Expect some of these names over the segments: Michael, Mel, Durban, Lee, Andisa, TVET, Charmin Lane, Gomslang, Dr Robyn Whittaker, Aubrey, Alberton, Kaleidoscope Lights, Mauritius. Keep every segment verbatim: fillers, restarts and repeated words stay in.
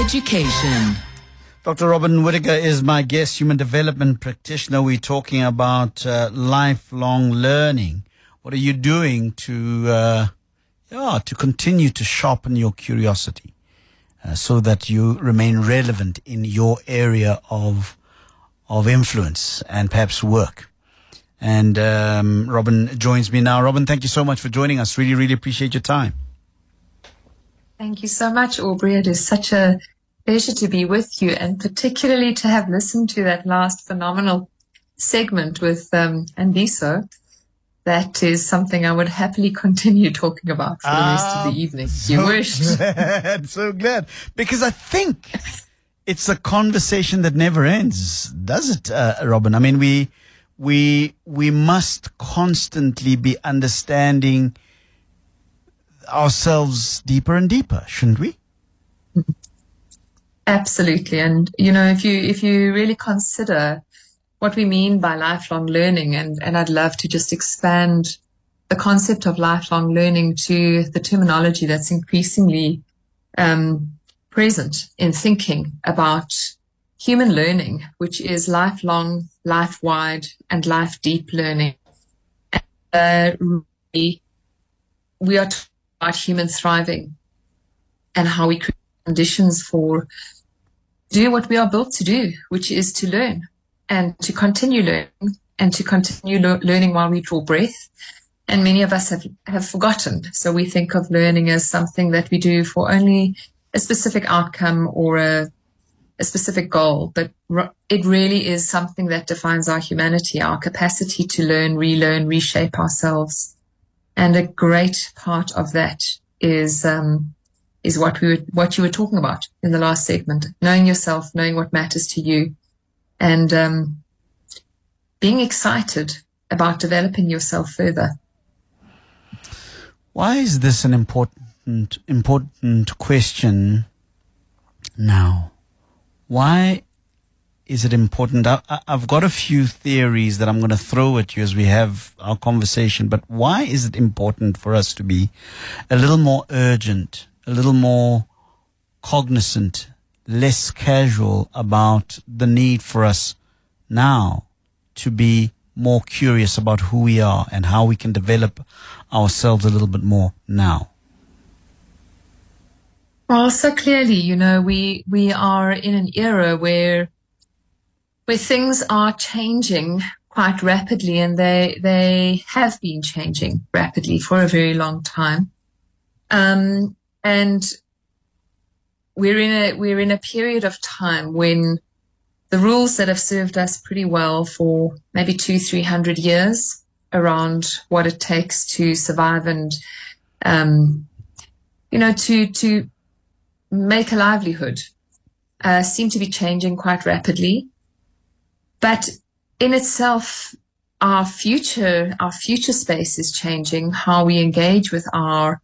Education. Doctor Robyn Whittaker is my guest, human development practitioner. We're talking about uh, lifelong learning. What are you doing to, uh, yeah, to continue to sharpen your curiosity uh, so that you remain relevant in your area of of influence and perhaps work? And um, Robyn joins me now. Robyn, thank you so much for joining us. Really, really appreciate your time. Thank you so much, Aubrey. It is such a pleasure to be with you, and particularly to have listened to that last phenomenal segment with um, Andisa. That is something I would happily continue talking about for the um, rest of the evening. So you wished. Glad, so glad. Because I think it's a conversation that never ends, does it, uh, Robyn? I mean, we, we, we must constantly be understanding ourselves deeper and deeper, shouldn't we? Absolutely. And, you know, if you if you really consider what we mean by lifelong learning, and, and I'd love to just expand the concept of lifelong learning to the terminology that's increasingly um, present in thinking about human learning, which is lifelong, life-wide, and life-deep learning. Uh, we, we are talking about human thriving and how we create conditions for do what we are built to do, which is to learn and to continue learning and to continue lo- learning while we draw breath. And many of us have, have forgotten. So we think of learning as something that we do for only a specific outcome or a, a specific goal. But r- it really is something that defines our humanity, our capacity to learn, relearn, reshape ourselves. And a great part of that is um, is what we were, what you were talking about in the last segment, knowing yourself, knowing what matters to you, and um, being excited about developing yourself further. Why is this an important, important question now? Why is it important? I, I've got a few theories that I'm going to throw at you as we have our conversation, but why is it important for us to be a little more urgent, a little more cognizant, less casual about the need for us now to be more curious about who we are and how we can develop ourselves a little bit more now? Well, so clearly, you know, we we are in an era where where things are changing quite rapidly, and they they have been changing rapidly for a very long time. Um. And we're in a we're in a period of time when the rules that have served us pretty well for maybe two, three hundred years around what it takes to survive and, um, you know, to to make a livelihood, uh, seem to be changing quite rapidly. But in itself, our future our future space is changing. How we engage with our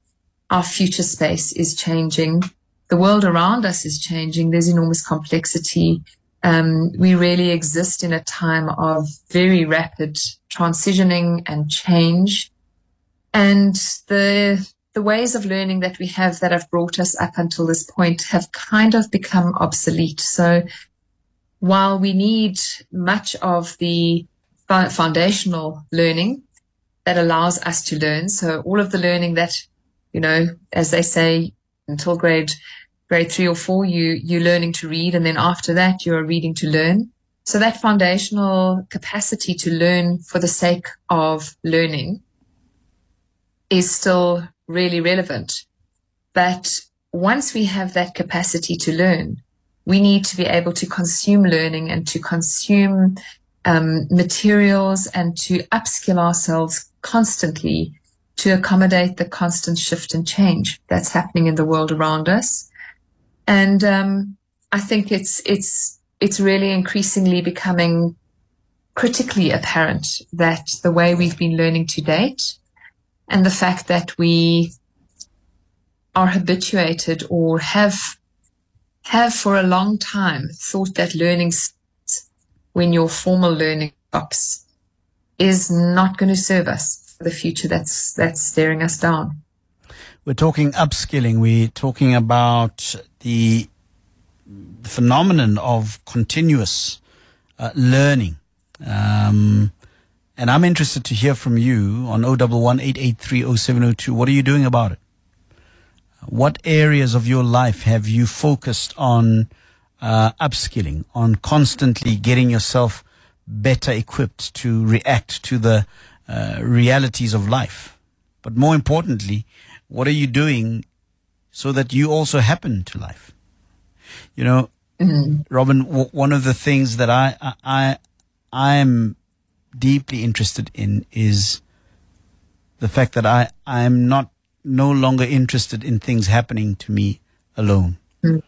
Our future space is changing. The world around us is changing. There's enormous complexity. Um, we really exist in a time of very rapid transitioning and change. And the, the ways of learning that we have that have brought us up until this point have kind of become obsolete. So while we need much of the foundational learning that allows us to learn, so all of the learning that, you know, as they say, until grade grade three or four, you, you're learning to read. And then after that, you're reading to learn. So that foundational capacity to learn for the sake of learning is still really relevant. But once we have that capacity to learn, we need to be able to consume learning and to consume um, materials and to upskill ourselves constantly to accommodate the constant shift and change that's happening in the world around us. And um, I think it's it's it's really increasingly becoming critically apparent that the way we've been learning to date and the fact that we are habituated or have have for a long time thought that learning starts when your formal learning stops is not going to serve us the future that's that's staring us down. We're talking upskilling. We're talking about the the phenomenon of continuous uh, learning. Um, and I'm interested to hear from you on zero double one, eight eight three, zero seven zero two. What are you doing about it? What areas of your life have you focused on uh, upskilling, on constantly getting yourself better equipped to react to the uh, realities of life? But more importantly, what are you doing so that you also happen to life? You know, mm-hmm. Robyn, w- one of the things that I, I, I, I am deeply interested in is the fact that I, I am not no longer interested in things happening to me alone. Mm.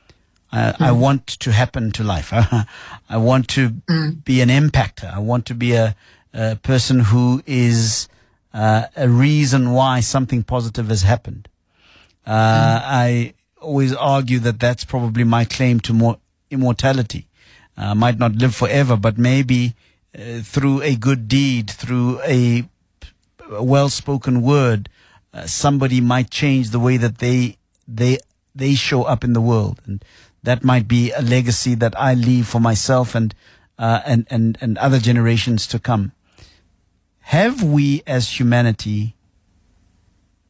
I, mm. I want to happen to life. I, I want to mm. be an impactor. I want to be a, a person who is uh, a reason why something positive has happened. Uh, mm. I always argue that that's probably my claim to more immortality. I uh, might not live forever, but maybe uh, through a good deed, through a well-spoken word, Uh, somebody might change the way that they they they show up in the world, and that might be a legacy that I leave for myself and uh, and and and other generations to come. Have we, as humanity,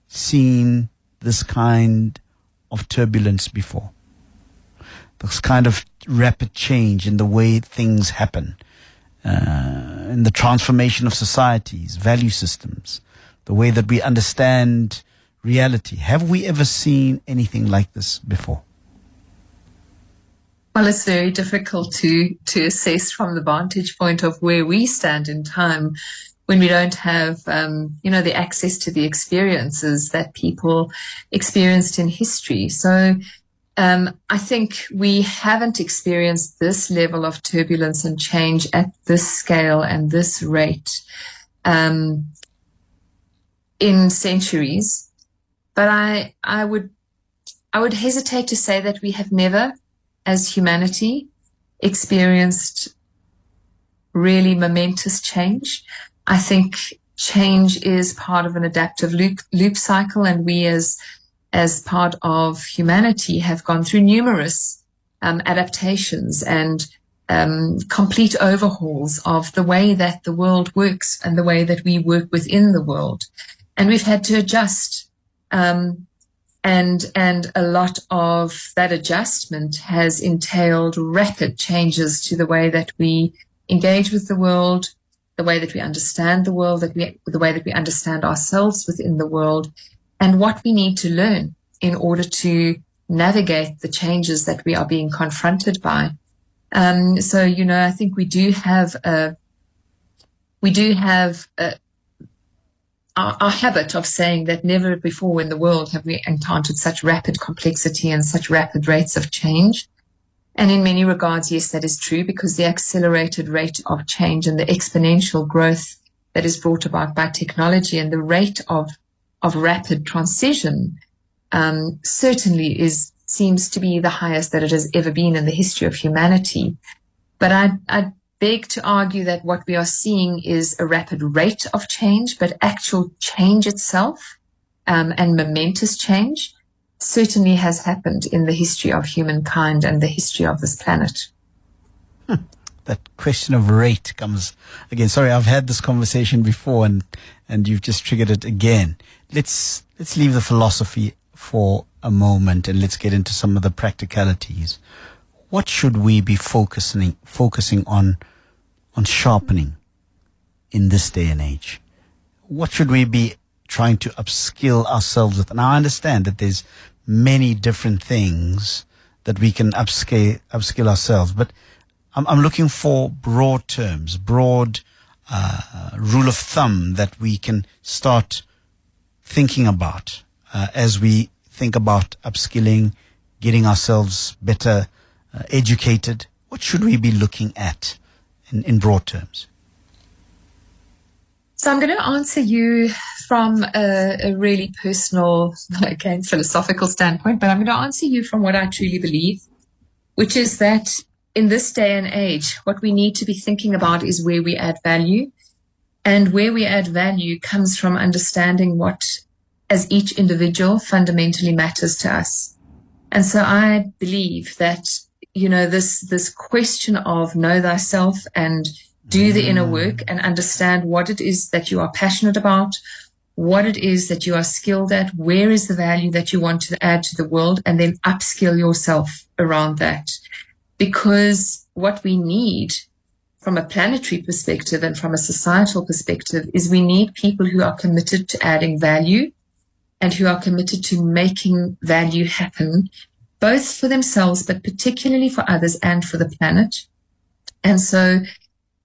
seen this kind of turbulence before? This kind of rapid change in the way things happen, uh, in the transformation of societies, value systems, the way that we understand reality. Have we ever seen anything like this before? Well, it's very difficult to, to assess from the vantage point of where we stand in time when we don't have, um, you know, the access to the experiences that people experienced in history. So um, I think we haven't experienced this level of turbulence and change at this scale and this rate Um in centuries, but I, I would, I would hesitate to say that we have never, as humanity, experienced really momentous change. I think change is part of an adaptive loop, loop cycle, and we, as, as part of humanity, have gone through numerous um, adaptations and um, complete overhauls of the way that the world works and the way that we work within the world. And we've had to adjust, um, and and a lot of that adjustment has entailed rapid changes to the way that we engage with the world, the way that we understand the world, that we, the way that we understand ourselves within the world, and what we need to learn in order to navigate the changes that we are being confronted by. Um, so, you know, I think we do have a, we do have a, Our, our habit of saying that never before in the world have we encountered such rapid complexity and such rapid rates of change. And in many regards, yes, that is true, because the accelerated rate of change and the exponential growth that is brought about by technology and the rate of of rapid transition um, certainly is seems to be the highest that it has ever been in the history of humanity. But I, I beg to argue that what we are seeing is a rapid rate of change, but actual change itself um, and momentous change certainly has happened in the history of humankind and the history of this planet. Hmm. That question of rate comes again. Sorry, I've had this conversation before, and and you've just triggered it again. Let's let's leave the philosophy for a moment and let's get into some of the practicalities. What should we be focusing focusing on on sharpening in this day and age? What should we be trying to upskill ourselves with? And I understand that there's many different things that we can upscale, upskill ourselves, but I'm, I'm looking for broad terms, broad uh, rule of thumb that we can start thinking about uh, as we think about upskilling, getting ourselves better uh, educated. What should we be looking at in, in broad terms? So I'm going to answer you from a, a really personal, again, philosophical standpoint, but I'm going to answer you from what I truly believe, which is that in this day and age, what we need to be thinking about is where we add value. And where we add value comes from understanding what, as each individual, fundamentally matters to us. And so I believe that you know, this this question of know thyself and do the inner work and understand what it is that you are passionate about, what it is that you are skilled at, where is the value that you want to add to the world, and then upskill yourself around that. Because what we need from a planetary perspective and from a societal perspective is we need people who are committed to adding value and who are committed to making value happen, both for themselves, but particularly for others and for the planet. And so,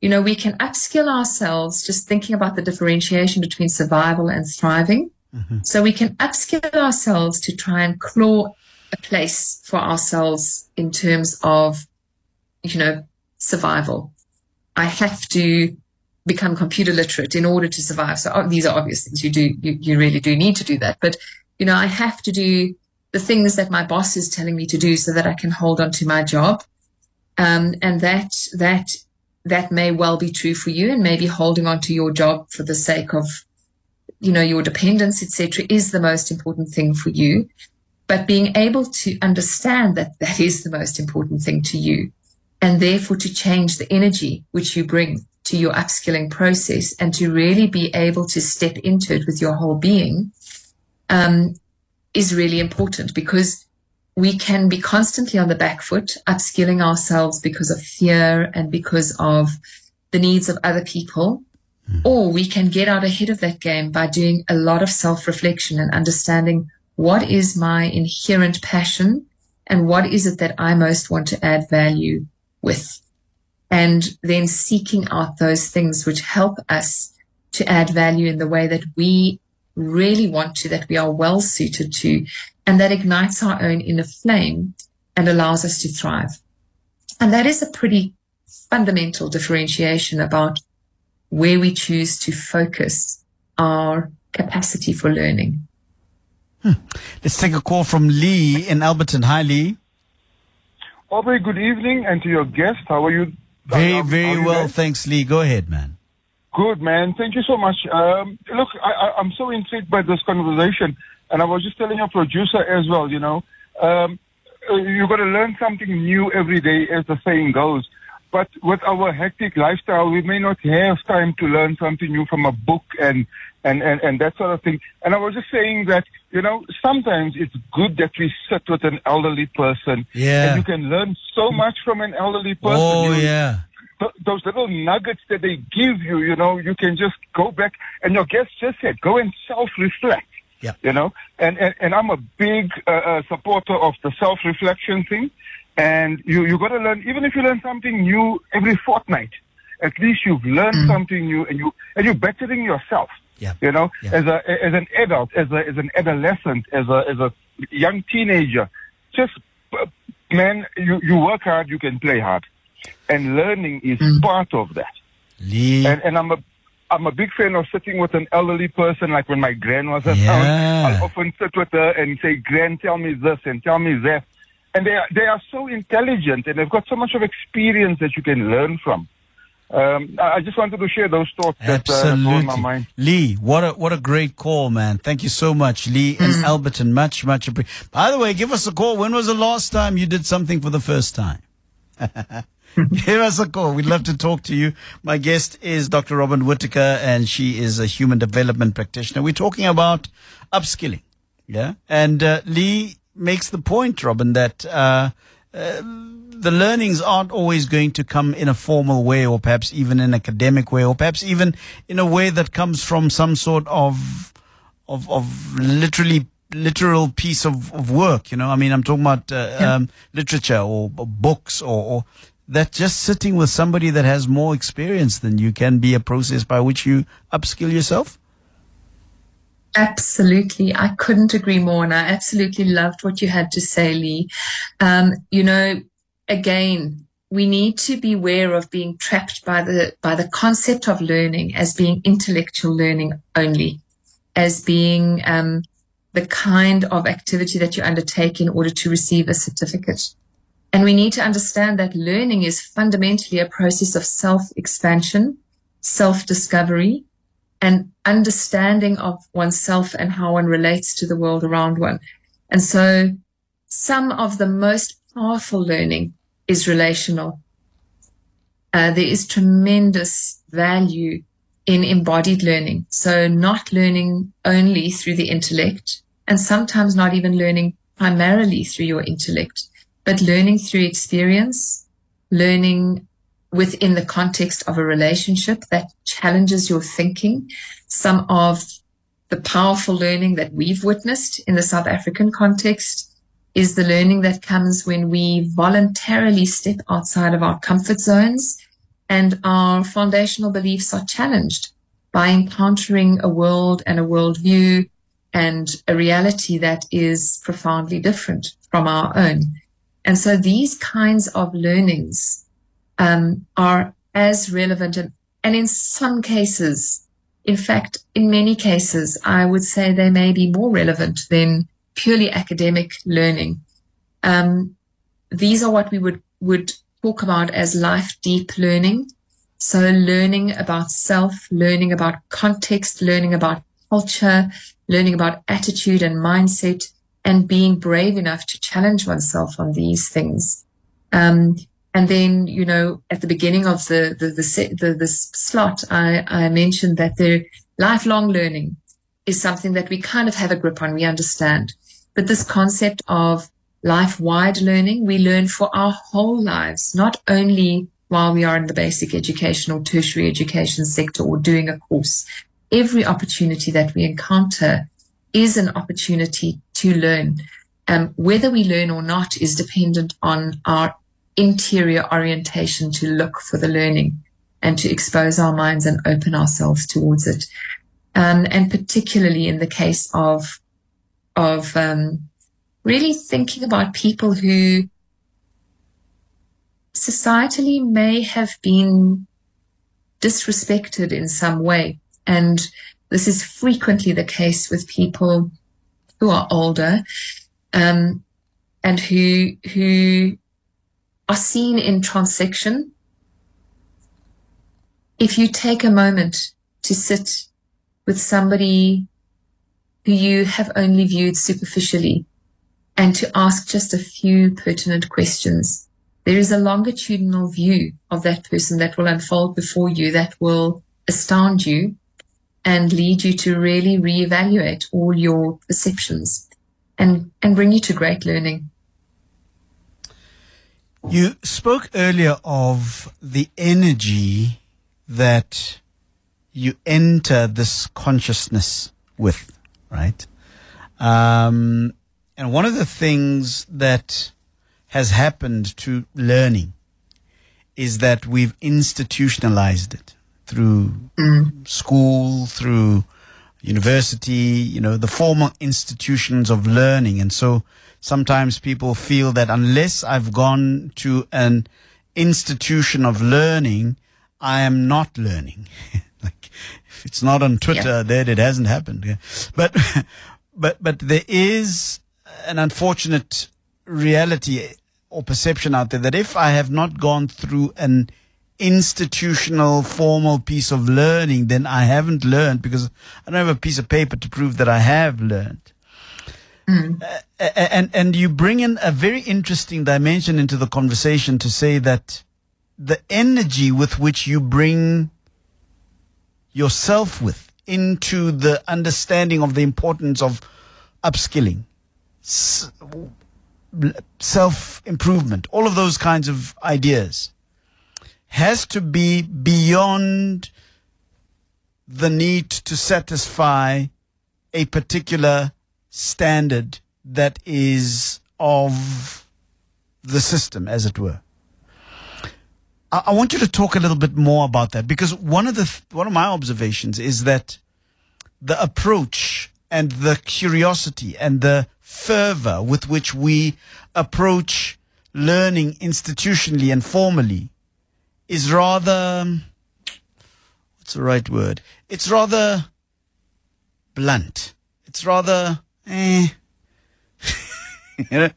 you know, we can upskill ourselves just thinking about the differentiation between survival and thriving. Mm-hmm. So we can upskill ourselves to try and claw a place for ourselves in terms of, you know, survival. I have to become computer literate in order to survive. So oh, these are obvious things. You do, you, you really do need to do that. But, you know, I have to do the things that my boss is telling me to do so that I can hold on to my job. Um, and that, that, that may well be true for you, and maybe holding on to your job for the sake of, you know, your dependents, et cetera, is the most important thing for you. But being able to understand that that is the most important thing to you, and therefore to change the energy which you bring to your upskilling process and to really be able to step into it with your whole being um, is really important, because we can be constantly on the back foot, upskilling ourselves because of fear and because of the needs of other people, mm. or we can get out ahead of that game by doing a lot of self-reflection and understanding what is my inherent passion and what is it that I most want to add value with, and then seeking out those things which help us to add value in the way that we really want to, that we are well suited to, and that ignites our own inner flame and allows us to thrive. And that is a pretty fundamental differentiation about where we choose to focus our capacity for learning. Hmm. Let's take a call from Lee in Alberton. Hi, Lee. Aubrey, good evening, and to your guest, how are you? Very, very well, guys? Thanks, Lee. Go ahead, man. Good, man. Thank you so much. Um, look, I, I'm so intrigued by this conversation, and I was just telling your producer as well, you know, um, you've got to learn something new every day, as the saying goes. But with our hectic lifestyle, we may not have time to learn something new from a book and, and, and, and that sort of thing. And I was just saying that, you know, sometimes it's good that we sit with an elderly person. Yeah. And you can learn so much from an elderly person. Oh, you, yeah. Th- those little nuggets that they give you, you know, you can just go back. And your guest just said, go and self-reflect. Yeah. You know, and, and, and I'm a big uh, supporter of the self-reflection thing. And you, you got to learn, even if you learn something new every fortnight, at least you've learned mm. something new, and you, and you're bettering yourself. Yeah. You know, yeah. as a, as an adult, as a, as an adolescent, as a, as a young teenager, just, man, you, you work hard, you can play hard. And learning is mm. part of that. Lee. And, and I'm a, I'm a big fan of sitting with an elderly person, like when my gran was around. Yeah. I'll often sit with her and say, Gran, tell me this and tell me that. And they are, they are so intelligent, and they've got so much of experience that you can learn from. Um, I just wanted to share those thoughts. Absolutely. That uh, were on my mind. Lee, what a, what a great call, man. Thank you so much, Lee and Alberton. Much, much appreciated. By the way, give us a call. When was the last time you did something for the first time? Give us a call. We'd love to talk to you. My guest is Doctor Robyn Whittaker, and she is a human development practitioner. We're talking about upskilling. Yeah. And uh, Lee makes the point, Robyn, that uh, uh, the learnings aren't always going to come in a formal way, or perhaps even in an academic way, or perhaps even in a way that comes from some sort of of of literally literal piece of, of work. You know, I mean, I'm talking about uh, yeah. um, literature or, or books, or, or that just sitting with somebody that has more experience than you can be a process by which you upskill yourself. Absolutely. I couldn't agree more. And I absolutely loved what you had to say, Lee. Um, you know, again, we need to be aware of being trapped by the, by the concept of learning as being intellectual learning only, as being um, the kind of activity that you undertake in order to receive a certificate. And we need to understand that learning is fundamentally a process of self-expansion, self-discovery, and understanding of oneself and how one relates to the world around one. And so some of the most powerful learning is relational. Uh, there is tremendous value in embodied learning. So not learning only through the intellect, and sometimes not even learning primarily through your intellect, but learning through experience, learning within the context of a relationship that challenges your thinking. Some of the powerful learning that we've witnessed in the South African context is the learning that comes when we voluntarily step outside of our comfort zones and our foundational beliefs are challenged by encountering a world and a worldview and a reality that is profoundly different from our own. And so these kinds of learnings um, are as relevant and, and in some cases, in fact, in many cases, I would say they may be more relevant than purely academic learning. Um, these are what we would, would talk about as life deep learning. So learning about self, learning about context, learning about culture, learning about attitude and mindset, and being brave enough to challenge oneself on these things. Um, and then, you know, at the beginning of the the the, the, the slot, I, I mentioned that the lifelong learning is something that we kind of have a grip on, we understand. But this concept of life-wide learning, we learn for our whole lives, not only while we are in the basic education or tertiary education sector or doing a course. Every opportunity that we encounter is an opportunity to learn. Um, whether we learn or not is dependent on our interior orientation to look for the learning and to expose our minds and open ourselves towards it. Um, and particularly in the case of, of um, really thinking about people who societally may have been disrespected in some way. And this is frequently the case with people who are older um, and who who are seen in transection. If you take a moment to sit with somebody who you have only viewed superficially and to ask just a few pertinent questions, there is a longitudinal view of that person that will unfold before you, that will astound you and lead you to really reevaluate all your perceptions and, and bring you to great learning. You spoke earlier of the energy that you enter this consciousness with, right? Um, and one of the things that has happened to learning is that we've institutionalized it. Through mm. school, through university, you know, the formal institutions of learning. And so sometimes people feel that unless I've gone to an institution of learning, I am not learning. Like, if it's not on Twitter, yeah. then it hasn't happened. Yeah. But, but, but there is an unfortunate reality or perception out there that if I have not gone through an institutional formal piece of learning, then I haven't learned, because I don't have a piece of paper to prove that I have learned. Mm. Uh, and and you bring in a very interesting dimension into the conversation to say that the energy with which you bring yourself with into the understanding of the importance of upskilling, self-improvement, all of those kinds of ideas has to be beyond the need to satisfy a particular standard that is of the system, as it were. I, I want you to talk a little bit more about that, because one of the th- one of my observations is that the approach and the curiosity and the fervor with which we approach learning institutionally and formally is rather, what's the right word? It's rather blunt. It's rather, eh. You know?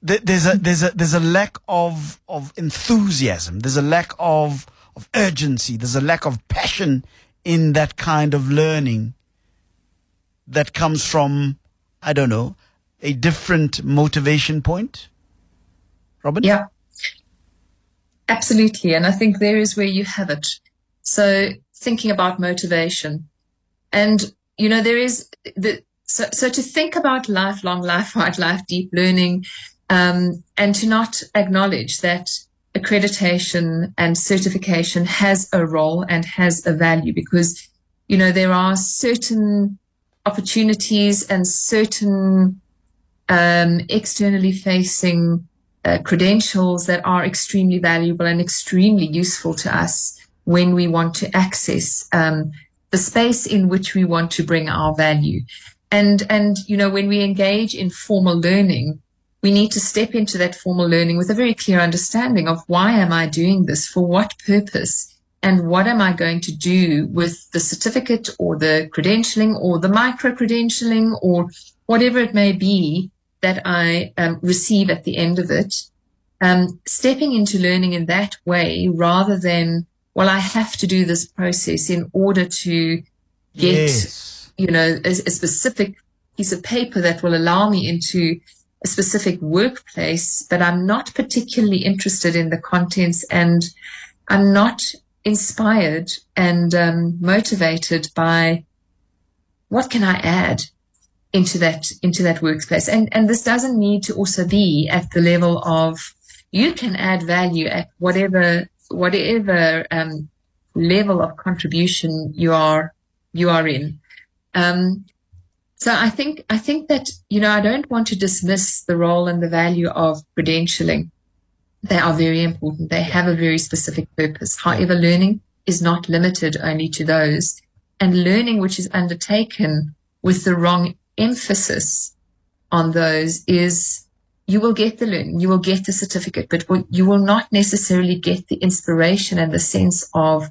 There's a, there's a, there's a lack of, of enthusiasm. There's a lack of, of urgency. There's a lack of passion in that kind of learning that comes from, I don't know, a different motivation point. Robyn? Yeah. Absolutely. And I think there is where you have it. So thinking about motivation, and, you know, there is the, so, so to think about lifelong, life wide, life deep learning, um, and to not acknowledge that accreditation and certification has a role and has a value, because, you know, there are certain opportunities and certain um, externally facing uh, credentials that are extremely valuable and extremely useful to us when we want to access um, the space in which we want to bring our value. And, and, you know, when we engage in formal learning, we need to step into that formal learning with a very clear understanding of why am I doing this, for what purpose, and what am I going to do with the certificate or the credentialing or the micro-credentialing or whatever it may be that I um, receive at the end of it. Um, stepping into learning in that way rather than, well, I have to do this process in order to get, yes. you know, a, a specific piece of paper that will allow me into a specific workplace, but I'm not particularly interested in the contents and I'm not inspired and um, motivated by what can I add into that into that workplace. And and this doesn't need to also be at the level of you can add value at whatever whatever um, level of contribution you are you are in. Um, so I think I think that, you know, I don't want to dismiss the role and the value of credentialing. They are very important. They have a very specific purpose. However, learning is not limited only to those. And learning which is undertaken with the wrong emphasis on those is, you will get the learning, you will get the certificate, but you will not necessarily get the inspiration and the sense of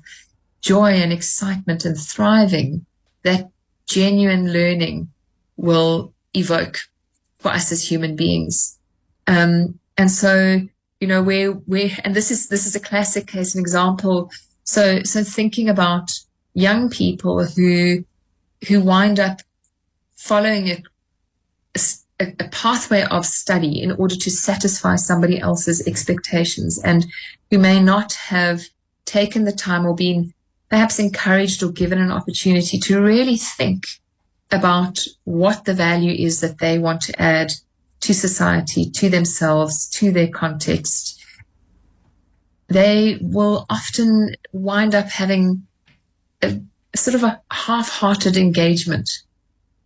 joy and excitement and thriving that genuine learning will evoke for us as human beings. Um, and so... You know, where, where, and this is, this is a classic case, an example. So, so thinking about young people who, who wind up following a, a, a pathway of study in order to satisfy somebody else's expectations, and who may not have taken the time or been perhaps encouraged or given an opportunity to really think about what the value is that they want to add to society, to themselves, to their context. They will often wind up having a, a sort of a half-hearted engagement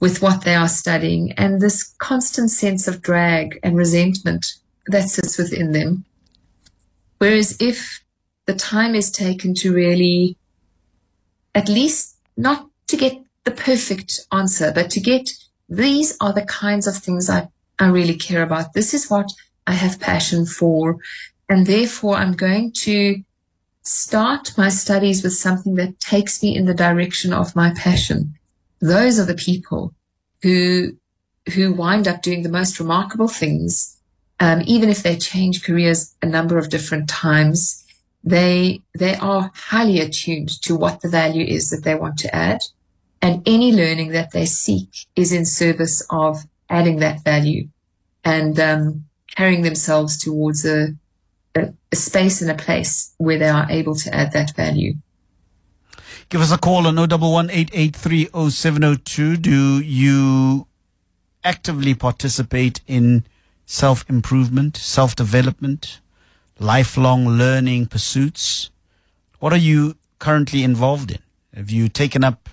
with what they are studying, and this constant sense of drag and resentment that sits within them. Whereas if the time is taken to really, at least not to get the perfect answer, but to get, these are the kinds of things I I really care about. This is what I have passion for. And therefore, I'm going to start my studies with something that takes me in the direction of my passion. Those are the people who, who wind up doing the most remarkable things. Um, even if they change careers a number of different times, they, they are highly attuned to what the value is that they want to add. And any learning that they seek is in service of adding that value and um, carrying themselves towards a, a, a space and a place where they are able to add that value. Give us a call on zero one one, eight eight three, zero seven zero two. Do you actively participate in self-improvement, self-development, lifelong learning pursuits? What are you currently involved in? Have you taken up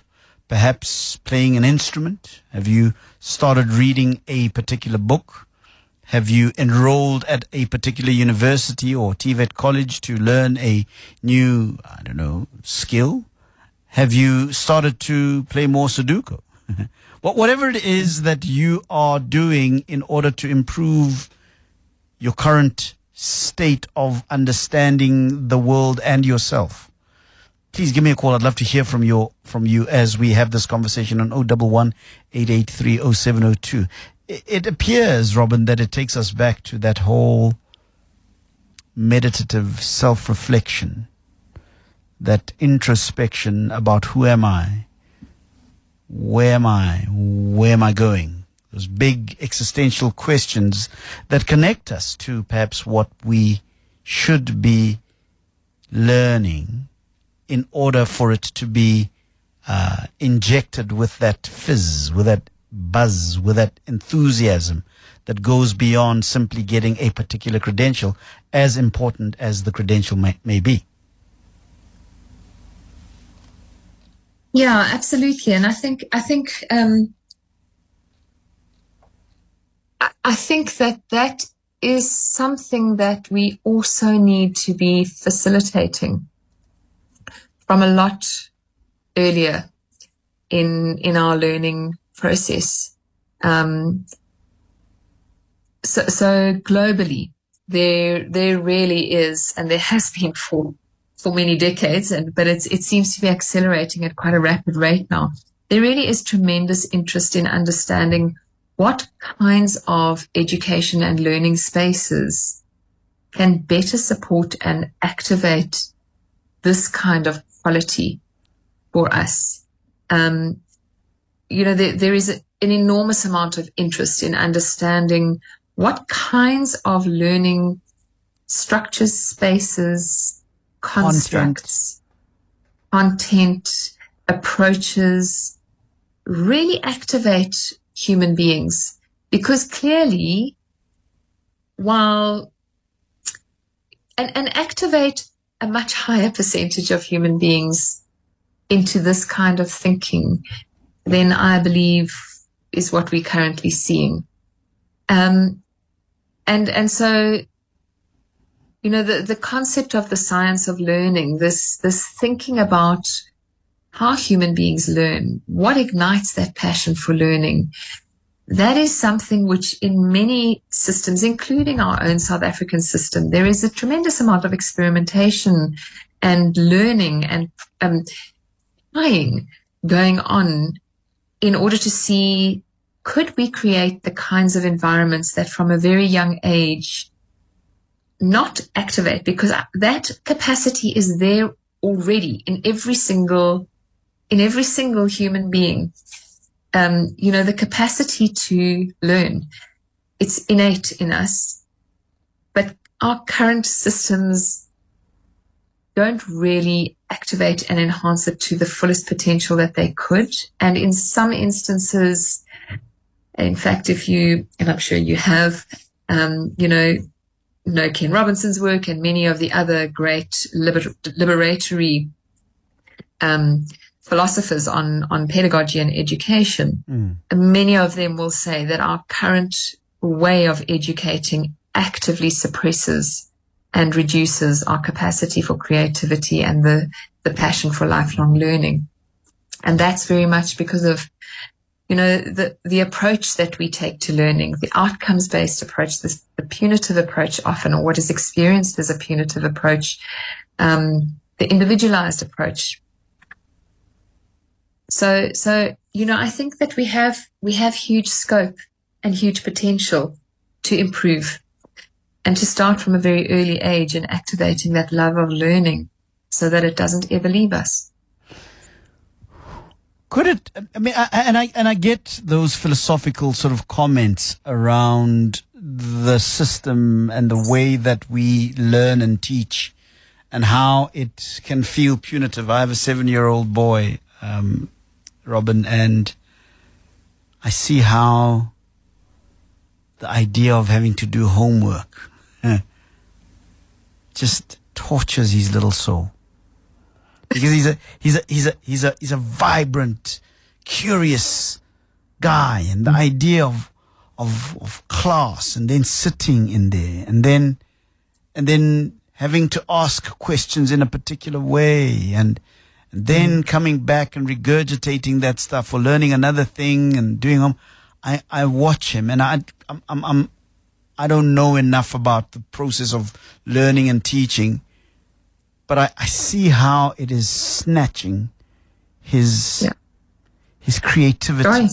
perhaps playing an instrument? Have you started reading a particular book? Have you enrolled at a particular university or T V E T college to learn a new, I don't know, skill? Have you started to play more Sudoku? Well, whatever it is that you are doing in order to improve your current state of understanding the world and yourself, please give me a call. I'd love to hear from your from you as we have this conversation on zero one one, eight eight three, zero seven zero two. It, it appears, Robyn, that it takes us back to that whole meditative self-reflection, that introspection about who am I, where am I, where am I going? Those big existential questions that connect us to perhaps what we should be learning in order for it to be uh, injected with that fizz, with that buzz, with that enthusiasm that goes beyond simply getting a particular credential, as important as the credential may, may be. Yeah, absolutely. And I think I think um, I, I think that that is something that we also need to be facilitating from a lot earlier in in our learning process. Um, so, so globally, there there really is, and there has been for. for many decades, and but it's, it seems to be accelerating at quite a rapid rate now. There really is tremendous interest in understanding what kinds of education and learning spaces can better support and activate this kind of quality for us. Um, you know, there, there is a, an enormous amount of interest in understanding what kinds of learning structures, spaces, constructs, content, approaches really activate human beings, because clearly, while and, and activate a much higher percentage of human beings into this kind of thinking than I believe is what we're currently seeing. Um, and and so you know, the, the concept of the science of learning, this, this thinking about how human beings learn, what ignites that passion for learning, that is something which in many systems, including our own South African system, there is a tremendous amount of experimentation and learning and um, trying going on in order to see, could we create the kinds of environments that from a very young age not activate, because that capacity is there already in every single, in every single human being. Um, you know, the capacity to learn, it's innate in us, but our current systems don't really activate and enhance it to the fullest potential that they could. And in some instances, in fact, if you, and I'm sure you have, um, you know, know Ken Robinson's work and many of the other great liber liberatory um, philosophers on, on pedagogy and education, mm. many of them will say that our current way of educating actively suppresses and reduces our capacity for creativity and the, the passion for lifelong learning. And that's very much because of, you know, the, the approach that we take to learning, the outcomes-based approach, this, the punitive approach often, or what is experienced as a punitive approach, um, the individualized approach. So, so, you know, I think that we have, we have huge scope and huge potential to improve and to start from a very early age in activating that love of learning so that it doesn't ever leave us. Could it, I mean, I, and I, and I get those philosophical sort of comments around the system and the way that we learn and teach and how it can feel punitive. I have a seven year old boy, um, Robyn, and I see how the idea of having to do homework just tortures his little soul. Because he's a, he's a, he's a, he's a, he's a vibrant, curious guy. And the idea of, of, of class and then sitting in there and then, and then having to ask questions in a particular way and, and then coming back and regurgitating that stuff or learning another thing and doing home. I, I watch him and I, I'm, I'm, I'm, I don't know enough about the process of learning and teaching. But I, I see how it is snatching his yeah. his creativity. Right.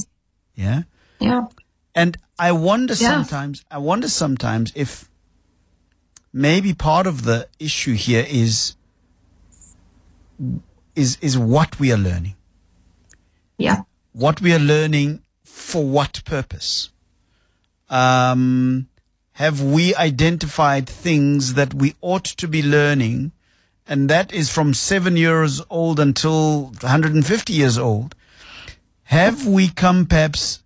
Yeah. Yeah. And I wonder yeah. sometimes I wonder sometimes if maybe part of the issue here is is is what we are learning. Yeah. What we are learning for what purpose? Um have we identified things that we ought to be learning and that is from seven years old until one hundred fifty years old, have we come perhaps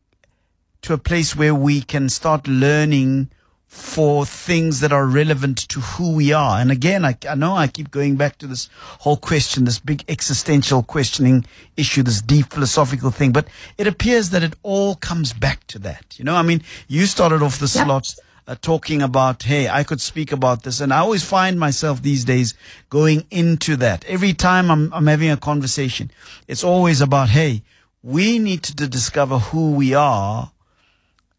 to a place where we can start learning for things that are relevant to who we are? And again, I, I know I keep going back to this whole question, this big existential questioning issue, this deep philosophical thing, but it appears that it all comes back to that. You know, I mean, you started off the yeah. slots uh, talking about, hey, I could speak about this. And I always find myself these days going into that. Every time I'm, I'm having a conversation, it's always about, hey, we need to discover who we are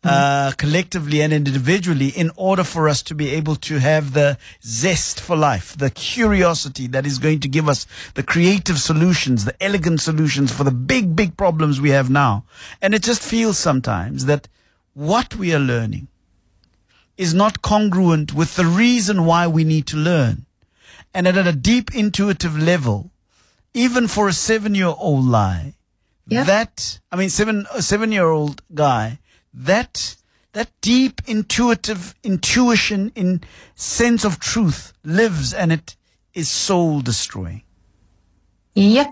Uh, collectively and individually in order for us to be able to have the zest for life, the curiosity that is going to give us the creative solutions, the elegant solutions for the big, big problems we have now. And it just feels sometimes that what we are learning is not congruent with the reason why we need to learn. And at a deep intuitive level, even for a seven-year-old lie, yeah. that, I mean, seven, a seven-year-old guy, That that deep intuitive intuition in sense of truth lives, and it is soul destroying. Yep,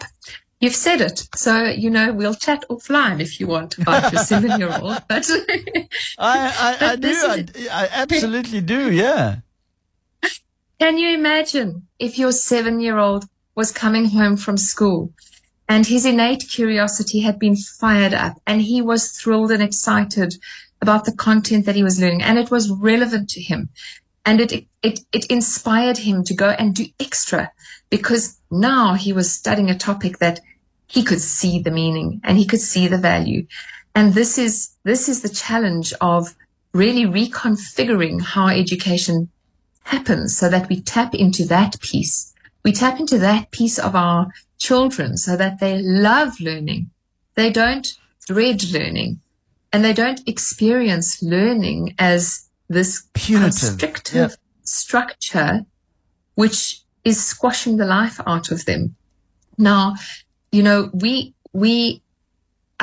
you've said it. So you know we'll chat offline if you want about your seven year old. But I I, but I do I, I absolutely do. Yeah. Can you imagine if your seven year old was coming home from school? And his innate curiosity had been fired up, and he was thrilled and excited about the content that he was learning, and it was relevant to him, and it it it inspired him to go and do extra, because now he was studying a topic that he could see the meaning and he could see the value. And this is this is the challenge of really reconfiguring how education happens, so that we tap into that piece. We tap into that piece of our children so that they love learning, they don't dread learning, and they don't experience learning as this punitive, constrictive yep. structure which is squashing the life out of them. Now, you know, we we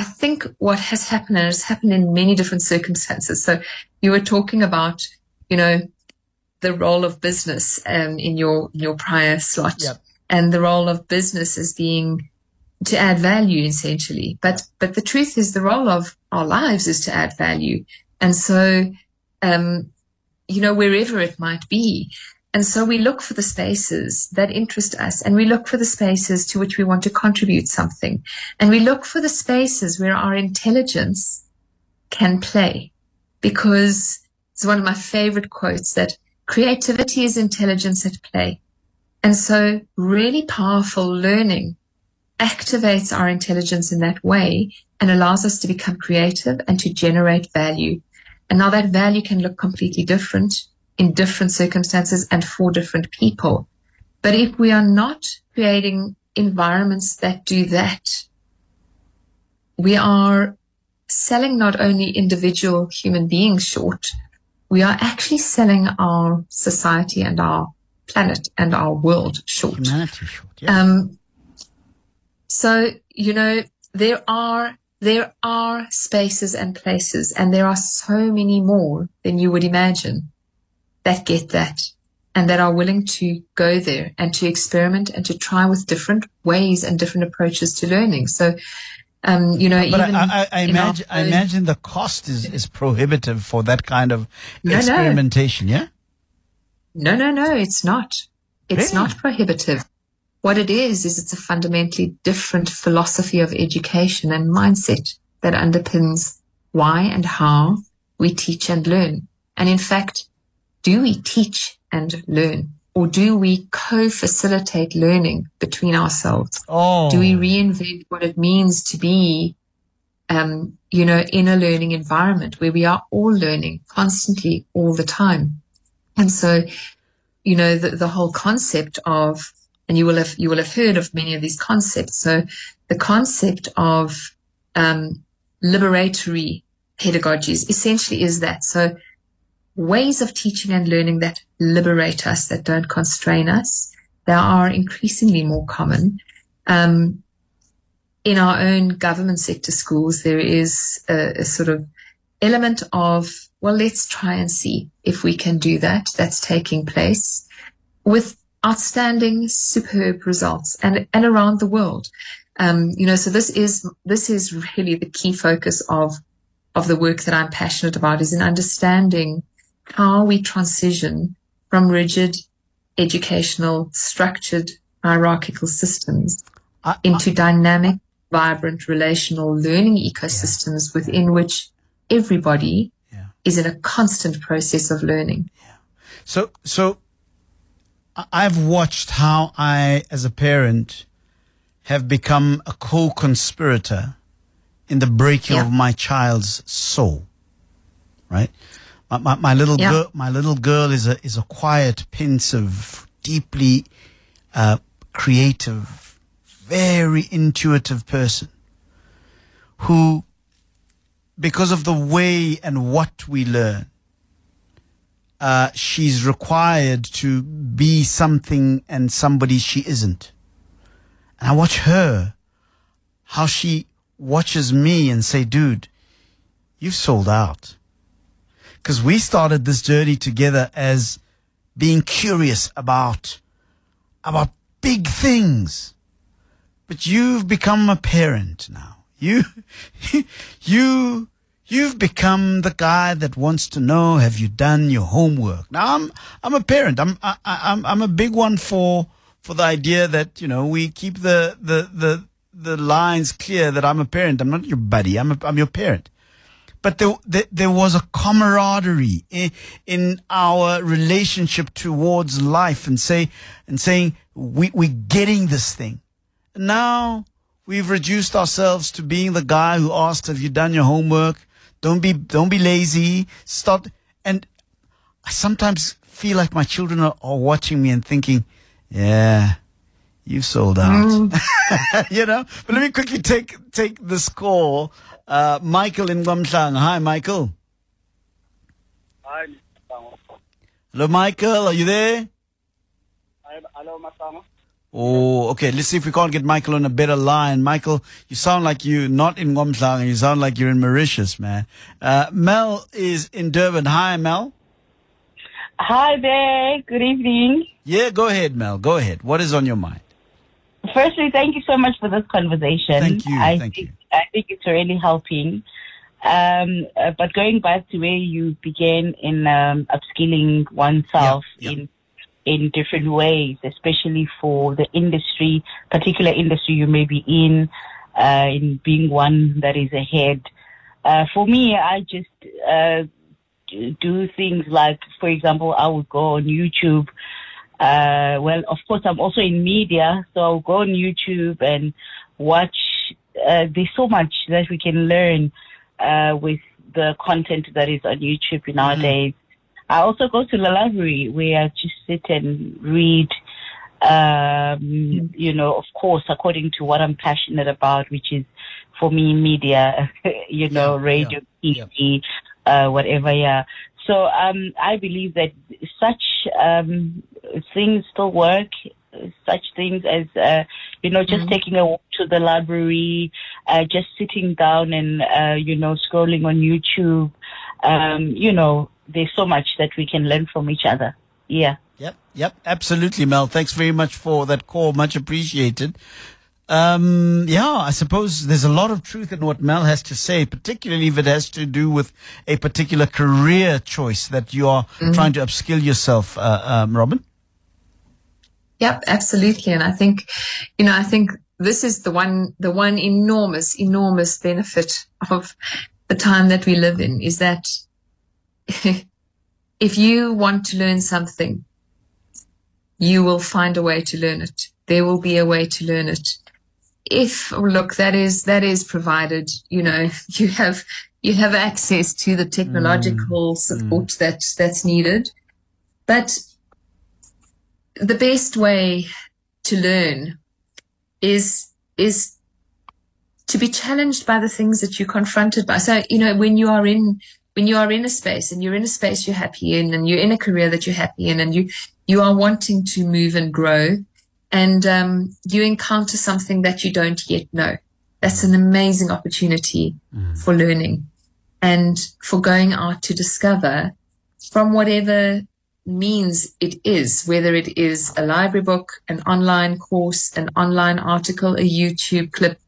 I think what has happened, and it's happened in many different circumstances. So you were talking about, you know, the role of business um, in your in your prior slot. Yep. And the role of business as being to add value, essentially. But but the truth is, the role of our lives is to add value. And so, um, you know, wherever it might be. And so we look for the spaces that interest us, and we look for the spaces to which we want to contribute something. And we look for the spaces where our intelligence can play. Because it's one of my favorite quotes that creativity is intelligence at play. And so really powerful learning activates our intelligence in that way and allows us to become creative and to generate value. And now that value can look completely different in different circumstances and for different people. But if we are not creating environments that do that, we are selling not only individual human beings short, we are actually selling our society and our planet and our world short. Humanity short, yeah. Um, so, you know, there are there are spaces and places, and there are so many more than you would imagine that get that and that are willing to go there and to experiment and to try with different ways and different approaches to learning. So, um, you know, but even I, I, I imagine I imagine the cost is is prohibitive for that kind of no, experimentation. No. Yeah. No, no, no, it's not. It's really? Not prohibitive. What it is, is it's a fundamentally different philosophy of education and mindset that underpins why and how we teach and learn. And in fact, do we teach and learn, or do we co-facilitate learning between ourselves? Oh. Do we reinvent what it means to be, um, you know, in a learning environment where we are all learning constantly all the time? And so, you know, the, the whole concept of, and you will have you will have heard of many of these concepts. So, the concept of um, liberatory pedagogies essentially is that. So, ways of teaching and learning that liberate us, that don't constrain us, they are increasingly more common. Um, in our own government sector schools, there is a, a sort of element of, well, let's try and see if we can do that. That's taking place with outstanding, superb results, and and around the world. Um, you know, so this is this is really the key focus of of the work that I'm passionate about, is in understanding how we transition from rigid educational, structured, hierarchical systems I, into I, dynamic, vibrant, relational learning ecosystems, yeah, within which everybody, yeah, is in a constant process of learning. Yeah. So, so I've watched how I, as a parent, have become a co-conspirator in the breaking, yeah, of my child's soul, right? My, my, my little, yeah, girl, my little girl is a, is a quiet, pensive, deeply uh, creative, very intuitive person who, because of the way and what we learn, uh, she's required to be something and somebody she isn't. And I watch her, how she watches me and say, dude, you've sold out. Because we started this journey together as being curious about, about big things. But you've become a parent now. You, you, you've become the guy that wants to know, have you done your homework? Now I'm, I'm a parent. I'm, I, I'm, I'm a big one for, for the idea that, you know, we keep the, the, the, the lines clear that I'm a parent. I'm not your buddy. I'm a, I'm your parent. But there, there, there was a camaraderie in, in our relationship towards life, and say, and saying, we, we're getting this thing. And now we've reduced ourselves to being the guy who asks, have you done your homework? Don't be, don't be lazy. Stop. And I sometimes feel like my children are, are watching me and thinking, yeah, you've sold out. Mm. You know, but let me quickly take, take this call. Uh, Michael in Gomslang. Hi, Michael. Hi. Hello, Michael. Are you there? Hi, hello, Masama. Oh, okay. Let's see if we can't get Michael on a better line. Michael, you sound like you're not in Gomslang. You sound like you're in Mauritius, man. Uh, Mel is in Durban. Hi, Mel. Hi there. Good evening. Yeah, go ahead, Mel. Go ahead. What is on your mind? Firstly, thank you so much for this conversation. Thank you. I thank you. I think it's really helping. Um, uh, but going back to where you began in um, upskilling oneself, yeah, yeah, in in different ways, especially for the industry, particular industry you may be in, uh, in being one that is ahead. Uh, for me, I just uh, do things like, for example, I would go on YouTube. Uh, well, of course, I'm also in media, so I'll go on YouTube and watch. Uh, there's so much that we can learn uh, with the content that is on YouTube nowadays. Mm-hmm. I also go to the library where I just sit and read, um, you know, of course, according to what I'm passionate about, which is, for me, media, you know, yeah, radio, yeah, T V, yeah, uh, whatever, yeah. So um, I believe that such um, things still work. Such things as, uh, you know, just mm-hmm. taking a walk to the library, uh, just sitting down and, uh, you know, scrolling on YouTube. Um, you know, there's so much that we can learn from each other. Yeah. Yep. Yep. Absolutely, Mel. Thanks very much for that call. Much appreciated. Um, yeah, I suppose there's a lot of truth in what Mel has to say, particularly if it has to do with a particular career choice that you are mm-hmm. trying to upskill yourself, uh, um, Robyn. Yep, absolutely. And I think, you know, I think this is the one, the one enormous, enormous benefit of the time that we live in, is that if you want to learn something, you will find a way to learn it. There will be a way to learn it. If, look, that is, that is provided, you know, you have, you have access to the technological mm, support mm. that, that's needed. But the best way to learn is is to be challenged by the things that you're confronted by. So, you know, when you are in when you are in a space and you're in a space you're happy in, and you're in a career that you're happy in, and you you are wanting to move and grow, and um, you encounter something that you don't yet know, that's an amazing opportunity mm. for learning and for going out to discover from whatever means it is, whether it is a library book, an online course, an online article, a YouTube clip,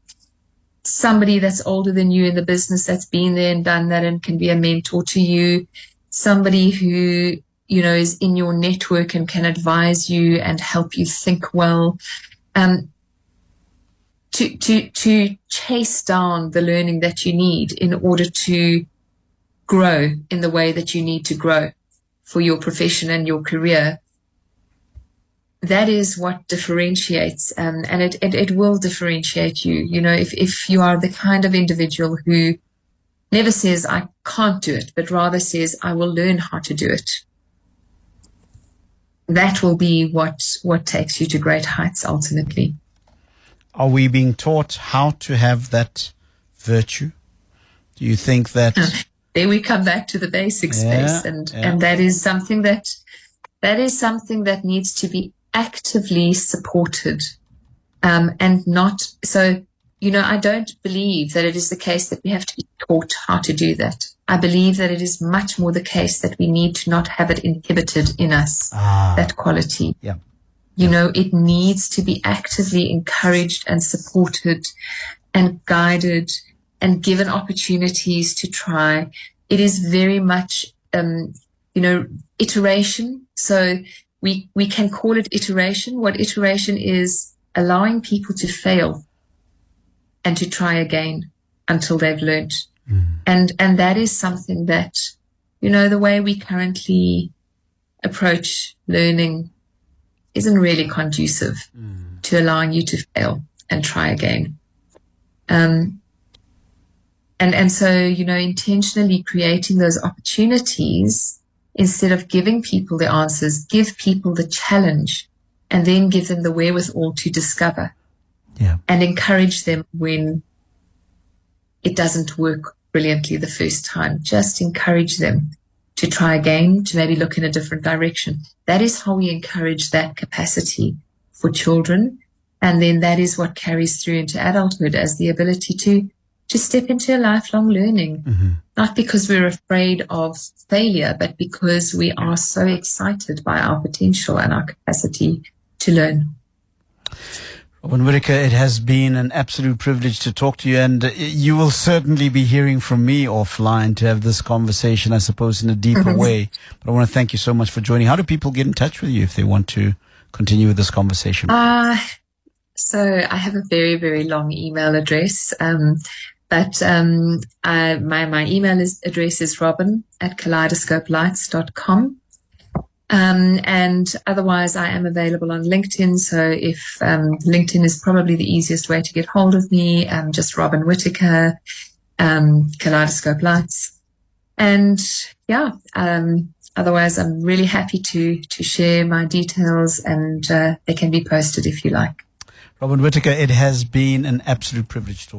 somebody that's older than you in the business that's been there and done that and can be a mentor to you, somebody who, you know, is in your network and can advise you and help you think well. Um, to, to, to chase down the learning that you need in order to grow in the way that you need to grow for your profession and your career. That is what differentiates, um, and it, it, it will differentiate you. You know, if, if you are the kind of individual who never says, I can't do it, but rather says, I will learn how to do it, that will be what, what takes you to great heights ultimately. Are we being taught how to have that virtue? Do you think that... There we come back to the basic space, yeah, and, yeah. and that is something that, that is something that needs to be actively supported, um, and not so, you know, I don't believe that it is the case that we have to be taught how to do that. I believe that it is much more the case that we need to not have it inhibited in us, ah, that quality. Yeah. You yeah. know, it needs to be actively encouraged and supported and guided and given opportunities to try. It is very much, um, you know, iteration. So We, we can call it iteration. What iteration is, allowing people to fail and to try again until they've learned. Mm-hmm. And, and that is something that, you know, the way we currently approach learning isn't really conducive mm-hmm. to allowing you to fail and try again. Um, and, and so, you know, intentionally creating those opportunities. Instead of giving people the answers, give people the challenge and then give them the wherewithal to discover. Yeah. And encourage them when it doesn't work brilliantly the first time. Just encourage them to try again, to maybe look in a different direction. That is how we encourage that capacity for children. And then that is what carries through into adulthood as the ability to to step into a lifelong learning, mm-hmm. not because we're afraid of failure, but because we are so excited by our potential and our capacity to learn. Robyn Whittaker, it has been an absolute privilege to talk to you, and you will certainly be hearing from me offline to have this conversation, I suppose, in a deeper mm-hmm. way. But I want to thank you so much for joining. How do people get in touch with you if they want to continue with this conversation? Uh, so I have a very, very long email address. Um, But um, I, my, my email is, address is robyn at kaleidoscope lights dot com. Um, and otherwise, I am available on LinkedIn. So if um, LinkedIn is probably the easiest way to get hold of me, um, just Robyn Whittaker, um, Kaleidoscope Lights. And yeah, um, otherwise, I'm really happy to, to share my details, and uh, they can be posted if you like. Robyn Whittaker, it has been an absolute privilege talking.